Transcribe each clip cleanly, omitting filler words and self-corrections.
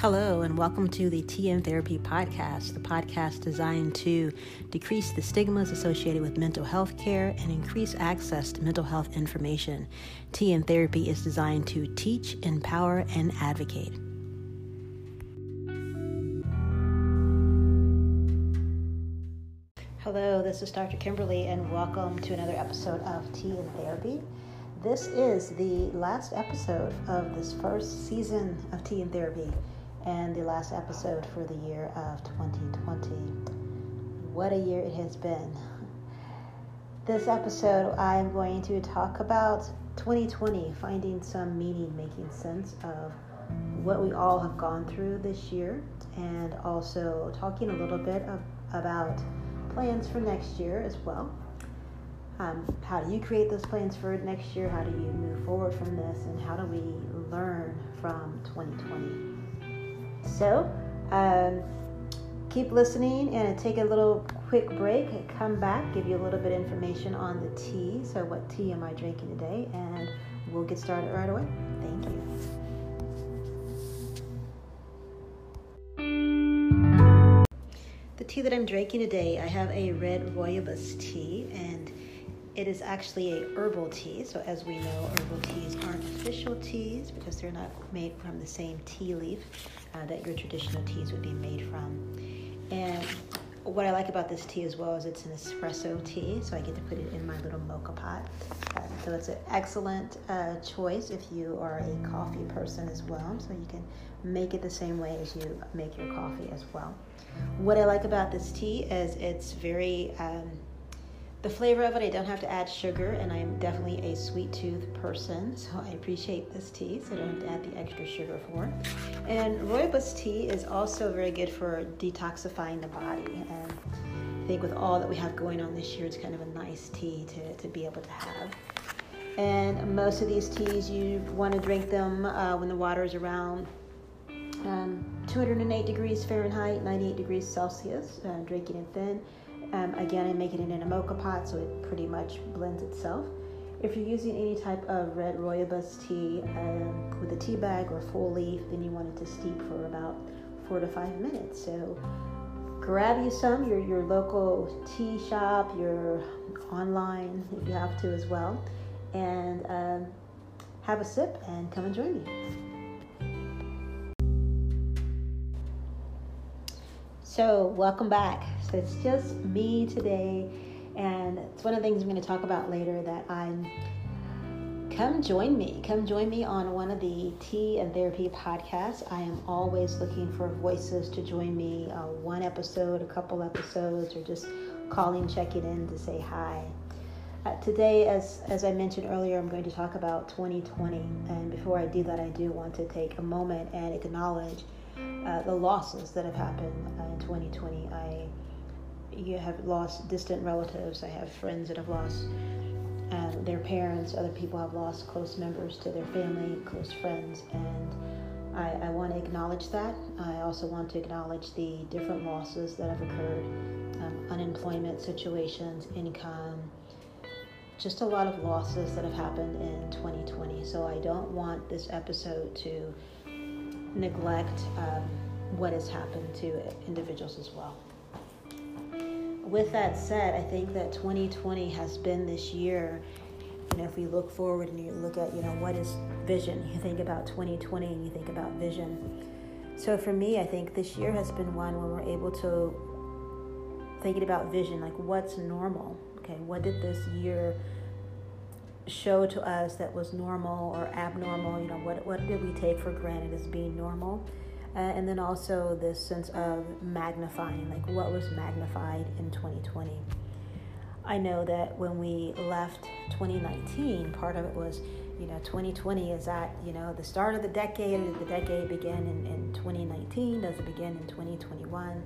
Hello, and welcome to the Tea and Therapy podcast, the podcast designed to decrease the stigmas associated with mental health care and increase access to mental health information. Tea and Therapy is designed to teach, empower, and advocate. Hello, this is Dr. Kimberly, and welcome to another episode of Tea and Therapy. This is the last episode of this first season of Tea and Therapy, and the last episode for the year of 2020. What a year it has been. This episode, I'm going to talk about 2020, finding some meaning, making sense of what we all have gone through this year, and also talking a little bit about plans for next year as well. How do you create those plans for next year? How do you move forward from this? And how do we learn from 2020? So, keep listening and take a little quick break. Come back, give you a little bit of information on the tea. So, what tea am I drinking today? And we'll get started right away. Thank you. The tea that I'm drinking today, I have a red rooibos tea, and it is actually a herbal tea. So, as we know, herbal teas aren't official teas because they're not made from the same tea leaf that your traditional teas would be made from. And what I like about this tea as well is it's an espresso tea, so I get to put it in my little mocha pot. So it's an excellent choice if you are a coffee person as well, so you can make it the same way as you make your coffee as well. What I like about this tea is it's very, the flavor of it, I don't have to add sugar, and I am definitely a sweet tooth person, so I appreciate this tea, so I don't have to add the extra sugar for it. And rooibos tea is also very good for detoxifying the body, and I think with all that we have going on this year, it's kind of a nice tea to be able to have. And most of these teas, you want to drink them when the water is around 208 degrees Fahrenheit, 98 degrees Celsius, drinking it then. Again, I'm making it in a mocha pot, so it pretty much blends itself. If you're using any type of red rooibos tea with a tea bag or full leaf, then you want it to steep for about 4 to 5 minutes. So grab you some, your local tea shop, your online, if you have to as well, and have a sip and come and join me. So welcome back. So it's just me today, and it's one of the things I'm going to talk about later that Come join me on one of the Tea and Therapy podcasts. I am always looking for voices to join me, one episode, a couple episodes, or just calling, checking in to say hi. Today, as I mentioned earlier, I'm going to talk about 2020, and before I do that, I do want to take a moment and acknowledge the losses that have happened in 2020. You have lost distant relatives. I have friends that have lost their parents. Other people have lost close members to their family, close friends, and I want to acknowledge that. I also want to acknowledge the different losses that have occurred, unemployment situations, income, just a lot of losses that have happened in 2020. So I don't want this episode to neglect what has happened to individuals as well. With that said, I think that 2020 has been this year. If we look forward and you look at, what is vision? You think about 2020 and you think about vision. So for me, I think this year has been one where we're able to think about vision, like what's normal? Okay, what did this year show to us that was normal or abnormal? What did we take for granted as being normal? And then also this sense of magnifying, like what was magnified in 2020. I know that when we left 2019, part of it was, 2020 is at, the start of the decade. Did the decade begin in 2019? Does it begin in 2021?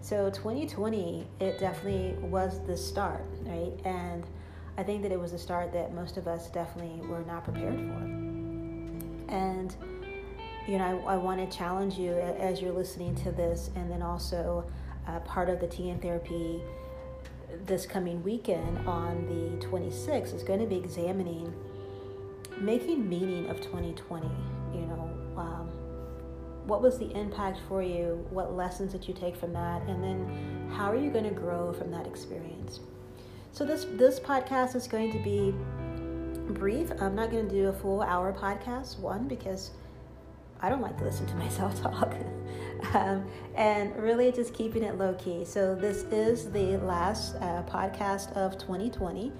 So 2020, it definitely was the start, right? And I think that it was a start that most of us definitely were not prepared for. And, I want to challenge you as you're listening to this, and then also part of the Tea and Therapy this coming weekend on the 26th is going to be examining making meaning of 2020, what was the impact for you? What lessons did you take from that? And then how are you going to grow from that experience? So this podcast is going to be brief. I'm not going to do a full hour podcast, one, because I don't like to listen to myself talk, and really just keeping it low key. So this is the last podcast of 2020.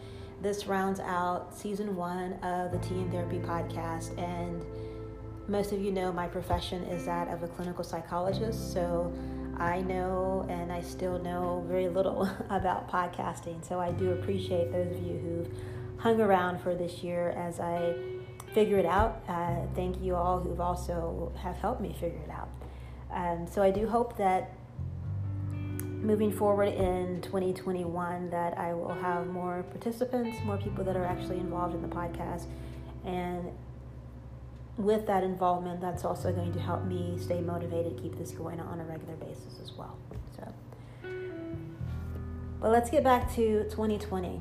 This rounds out season one of the Tea and Therapy podcast. And most of you know my profession is that of a clinical psychologist. So I know, and I still know very little about podcasting. So I do appreciate those of you who've hung around for this year as I figure it out. Thank you all who've also have helped me figure it out. So I do hope that moving forward in 2021 that I will have more participants, more people that are actually involved in the podcast. And with that involvement, that's also going to help me stay motivated, keep this going on a regular basis as well. So, but let's get back to 2020.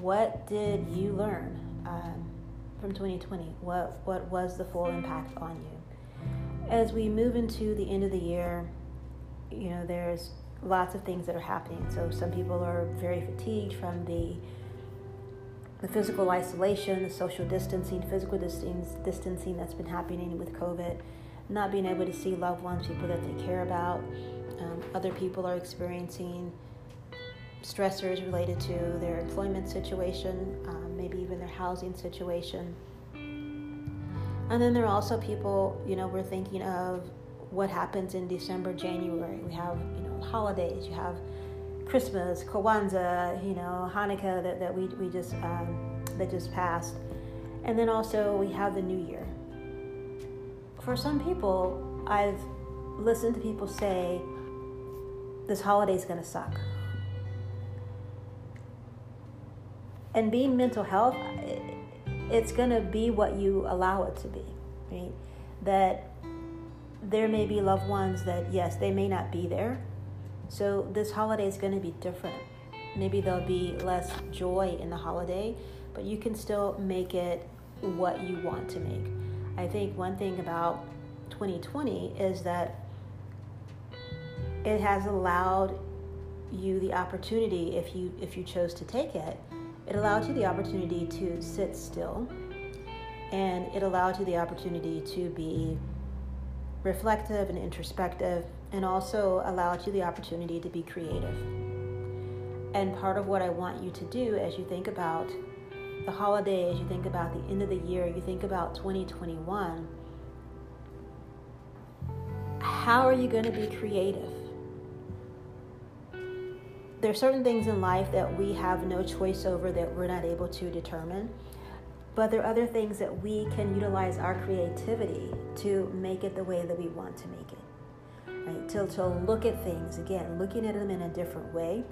What did you learn from 2020? What was the full impact on you? As we move into the end of the year, you know, there's lots of things that are happening. So some people are very fatigued from the physical isolation, the social distancing, physical distancing that's been happening with COVID, not being able to see loved ones, people that they care about. Other people are experiencing stressors related to their employment situation, maybe even their housing situation. And then there are also people, you know, we're thinking of what happens in December, January. We have, you know, holidays. You have Christmas, Kwanzaa, you know, Hanukkah that just passed. And then also we have the New Year. For some people, I've listened to people say, this holiday's gonna suck. And being mental health, it's going to be what you allow it to be, right? That there may be loved ones that, yes, they may not be there. So this holiday is going to be different. Maybe there'll be less joy in the holiday, but you can still make it what you want to make. I think one thing about 2020 is that it has allowed you the opportunity, if you chose to take it, it allowed you the opportunity to sit still, and it allowed you the opportunity to be reflective and introspective, and also allowed you the opportunity to be creative. And part of what I want you to do as you think about the holidays, you think about the end of the year, you think about 2021, how are you going to be creative? There are certain things in life that we have no choice over, that we're not able to determine, but there are other things that we can utilize our creativity to make it the way that we want to make it, right? To look at things, again, looking at them in a different way.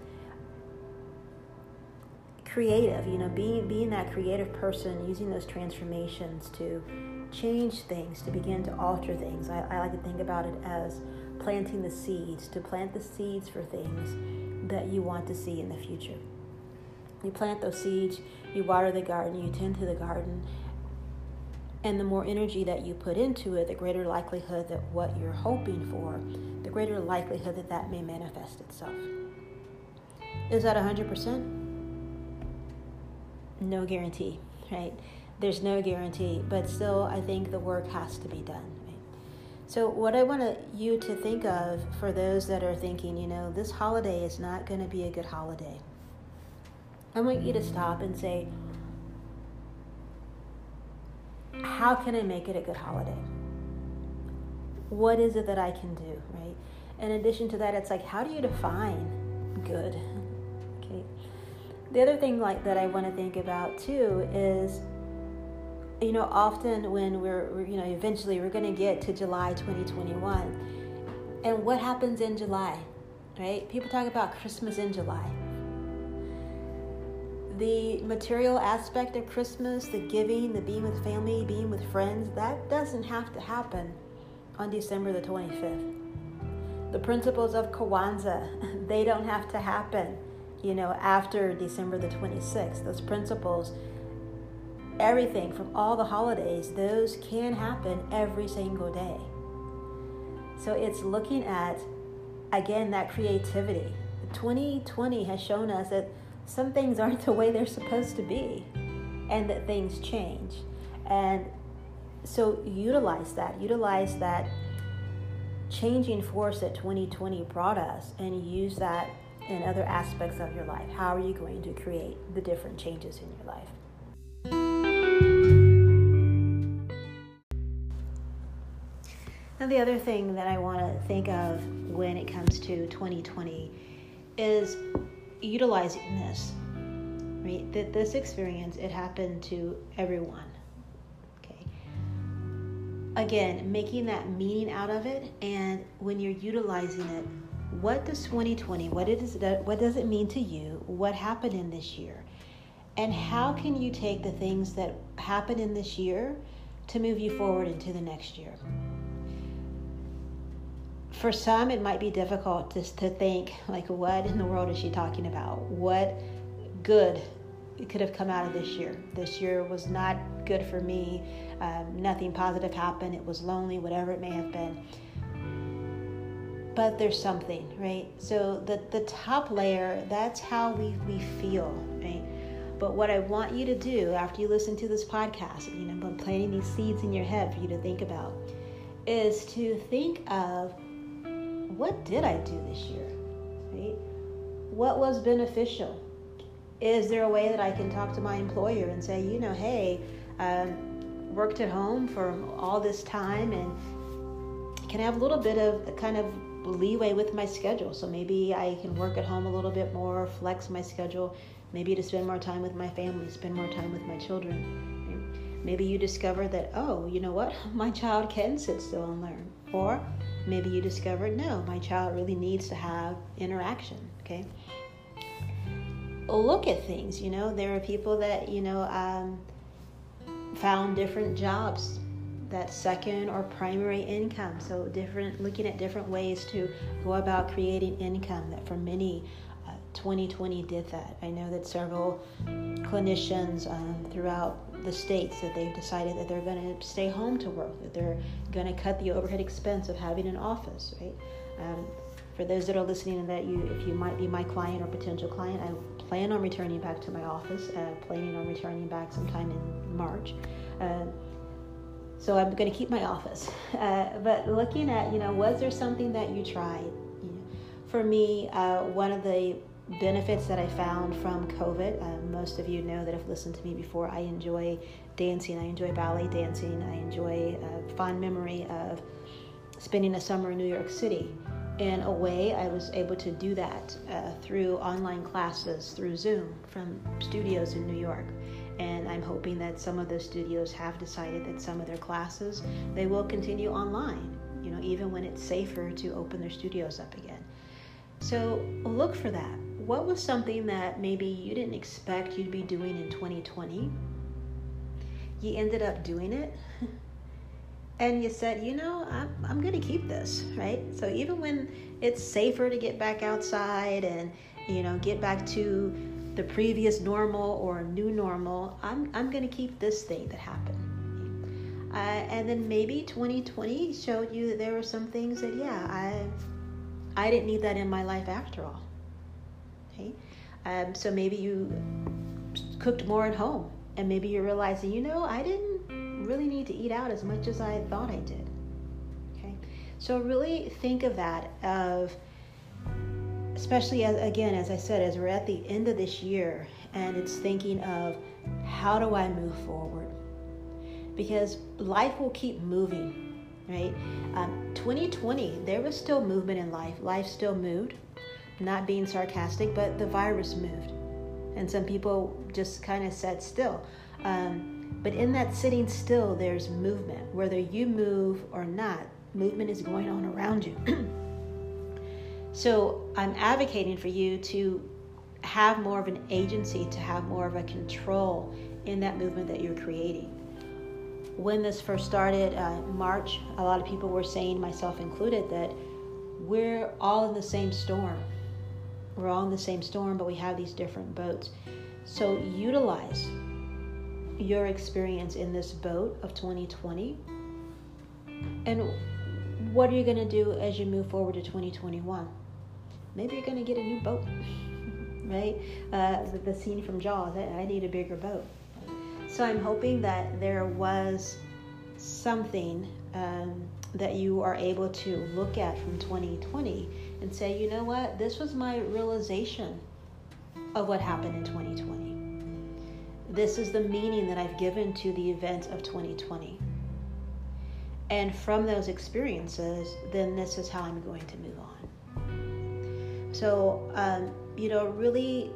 Creative, you know, being that creative person, using those transformations to change things, to begin to alter things. I like to think about it as planting the seeds, to plant the seeds for things that you want to see in the future. You plant those seeds, you water the garden, you tend to the garden, and the more energy that you put into it, the greater likelihood that what you're hoping for, the greater likelihood that that may manifest itself. Is that 100%? No guarantee, right? There's no guarantee, but still I think the work has to be done. So what I want you to think of for those that are thinking, you know, this holiday is not going to be a good holiday, I want you to stop and say, how can I make it a good holiday? What is it that I can do, right? In addition to that, it's like, how do you define good? Okay. The other thing that I want to think about too is, you know, often when eventually we're going to get to July 2021. And what happens in July, right? People talk about Christmas in July. The material aspect of Christmas, the giving, the being with family, being with friends, that doesn't have to happen on December the 25th. The principles of Kwanzaa, they don't have to happen, you know, after December the 26th. Those principles everything from all the holidays, those can happen every single day. So it's looking at, again, that creativity. 2020 has shown us that some things aren't the way they're supposed to be and that things change. And so utilize that changing force that 2020 brought us and use that in other aspects of your life. How are you going to create the different changes in your life? Now, the other thing that I want to think of when it comes to 2020 is utilizing this, right? That this experience, it happened to everyone. Okay. Again, making that meaning out of it, and when you're utilizing it, what does 2020? What does it mean to you? What happened in this year? And how can you take the things that happened in this year to move you forward into the next year? For some, it might be difficult just to think, like, what in the world is she talking about? What good could have come out of this year? This year was not good for me. Nothing positive happened. It was lonely, whatever it may have been. But there's something, right? So the top layer, that's how we feel, right? But what I want you to do after you listen to this podcast, you know, I'm planting these seeds in your head for you to think about, is to think of, what did I do this year? Right? What was beneficial? Is there a way that I can talk to my employer and say, you know, hey, worked at home for all this time and can I have a little bit of kind of leeway with my schedule? So maybe I can work at home a little bit more, flex my schedule, maybe to spend more time with my family, spend more time with my children. Right? Maybe you discover that, oh, you know what? My child can sit still and learn. Or maybe you discovered, no, my child really needs to have interaction, okay? Look at things, you know. There are people that, you know, found different jobs, that second or primary income. So different, looking at different ways to go about creating income, that for many, 2020 did that. I know that several clinicians throughout the states that they've decided that they're going to stay home to work, that they're going to cut the overhead expense of having an office, right? For those that are listening and that if you might be my client or potential client, I plan on returning back to my office, planning on returning back sometime in March. So I'm going to keep my office. But looking at, you know, was there something that you tried? You know, for me, one of the benefits that I found from COVID. Most of you know that have listened to me before. I enjoy dancing. I enjoy ballet dancing. I enjoy a fond memory of spending a summer in New York City. In a way, I was able to do that through online classes, through Zoom, from studios in New York. And I'm hoping that some of those studios have decided that some of their classes, they will continue online, you know, even when it's safer to open their studios up again. So look for that. What was something that maybe you didn't expect you'd be doing in 2020? You ended up doing it, and you said, you know, I'm going to keep this, right? So even when it's safer to get back outside and, you know, get back to the previous normal or new normal, I'm going to keep this thing that happened. And then maybe 2020 showed you that there were some things that, yeah, I didn't need that in my life after all. Okay, so maybe you cooked more at home, and maybe you're realizing, you know, I didn't really need to eat out as much as I thought I did. Okay, so really think of that, of especially as, again, as I said, as we're at the end of this year, and it's thinking of, how do I move forward? Because life will keep moving, right? 2020, there was still movement in life. Life still moved. Not being sarcastic, but the virus moved. And some people just kind of sat still. But in that sitting still, there's movement. Whether you move or not, movement is going on around you. So I'm advocating for you to have more of an agency, to have more of a control in that movement that you're creating. When this first started, March, a lot of people were saying, myself included, that we're all in the same storm. We're all in the same storm, but we have these different boats. So utilize your experience in this boat of 2020, and what are you going to do as you move forward to 2021? Maybe you're going to get a new boat, right? The scene from Jaws, I need a bigger boat. So I'm hoping that there was something that you are able to look at from 2020 and say, you know what, this was my realization of what happened in 2020. This is the meaning that I've given to the events of 2020. And from those experiences, then this is how I'm going to move on. So, really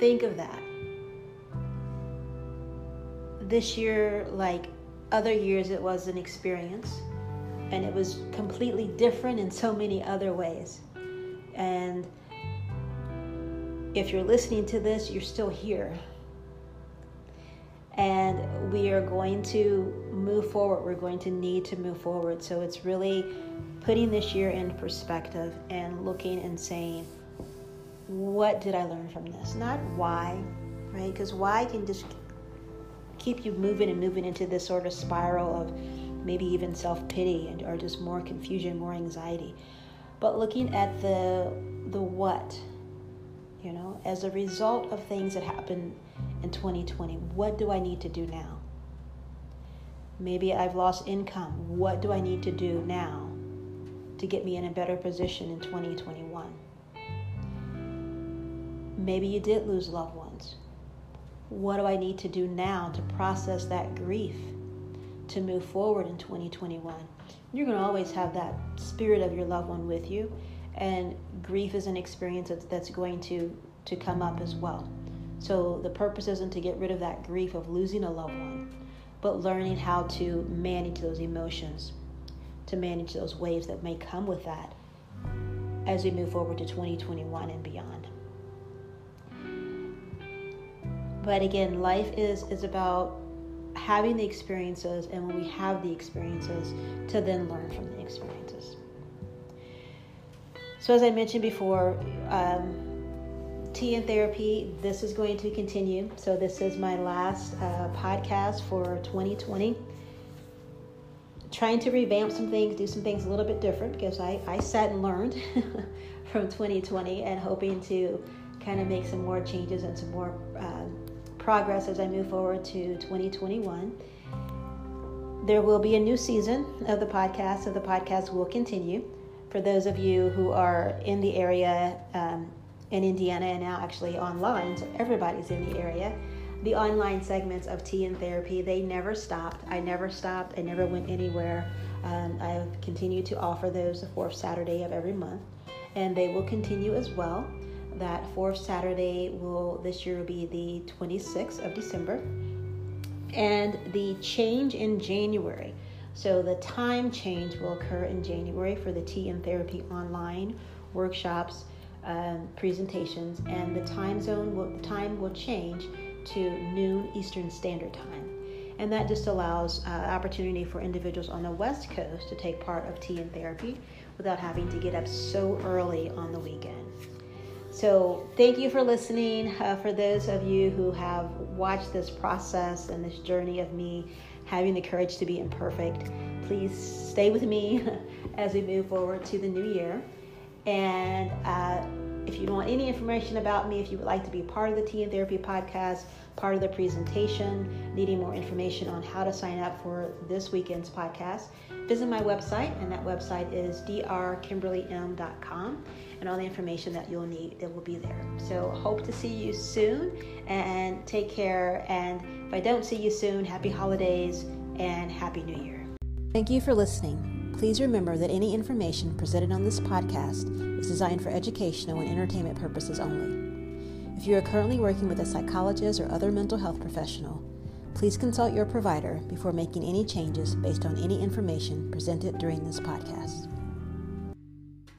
think of that. This year, like other years, it was an experience. And it was completely different in so many other ways. And if you're listening to this, you're still here. And we are going to move forward. We're going to need to move forward. So it's really putting this year in perspective and looking and saying, what did I learn from this? Not why, right? Because why can just keep you moving and moving into this sort of spiral of maybe even self-pity and or just more confusion, more anxiety. But looking at the what, as a result of things that happened in 2020, what do I need to do now? Maybe I've lost income. What do I need to do now to get me in a better position in 2021? Maybe you did lose loved ones. What do I need to do now to process that grief to move forward in 2021? You're going to always have that spirit of your loved one with you, and grief is an experience that's going to come up as well. So the purpose isn't to get rid of that grief of losing a loved one, but learning how to manage those emotions, to manage those waves that may come with that as we move forward to 2021 and beyond. But again, life is about having the experiences, and when we have the experiences, to then learn from the experiences. So as I mentioned before, Tea and Therapy, this is going to continue. So this is my last podcast for 2020. Trying to revamp some things, do some things a little bit different, because I sat and learned from 2020, and hoping to kind of make some more changes and some more progress as I move forward to 2021. There will be a new season of the podcast, so the podcast will continue. For those of you who are in the area, in Indiana, and now actually online, so everybody's in the area, the online segments of Tea and Therapy, they never stopped. I never stopped. I never went anywhere. I've continued to offer those the fourth Saturday of every month, and they will continue as well. That fourth Saturday this year will be the 26th of December, and the change in January. So the time change will occur in January for the Tea and Therapy online workshops, presentations, and the time will change to noon Eastern Standard Time, and that just allows opportunity for individuals on the West Coast to take part of Tea and Therapy without having to get up so early on the weekend. So thank you for listening. For those of you who have watched this process and this journey of me having the courage to be imperfect, please stay with me as we move forward to the new year. And if you want any information about me, if you would like to be part of the Tea and Therapy podcast, part of the presentation, needing more information on how to sign up for this weekend's podcast, visit my website, and that website is drkimberlym.com, and all the information that you'll need, it will be there. So hope to see you soon, and take care, and if I don't see you soon, happy holidays and happy new year. Thank you for listening. Please remember that any information presented on this podcast is designed for educational and entertainment purposes only. If you are currently working with a psychologist or other mental health professional, please consult your provider before making any changes based on any information presented during this podcast.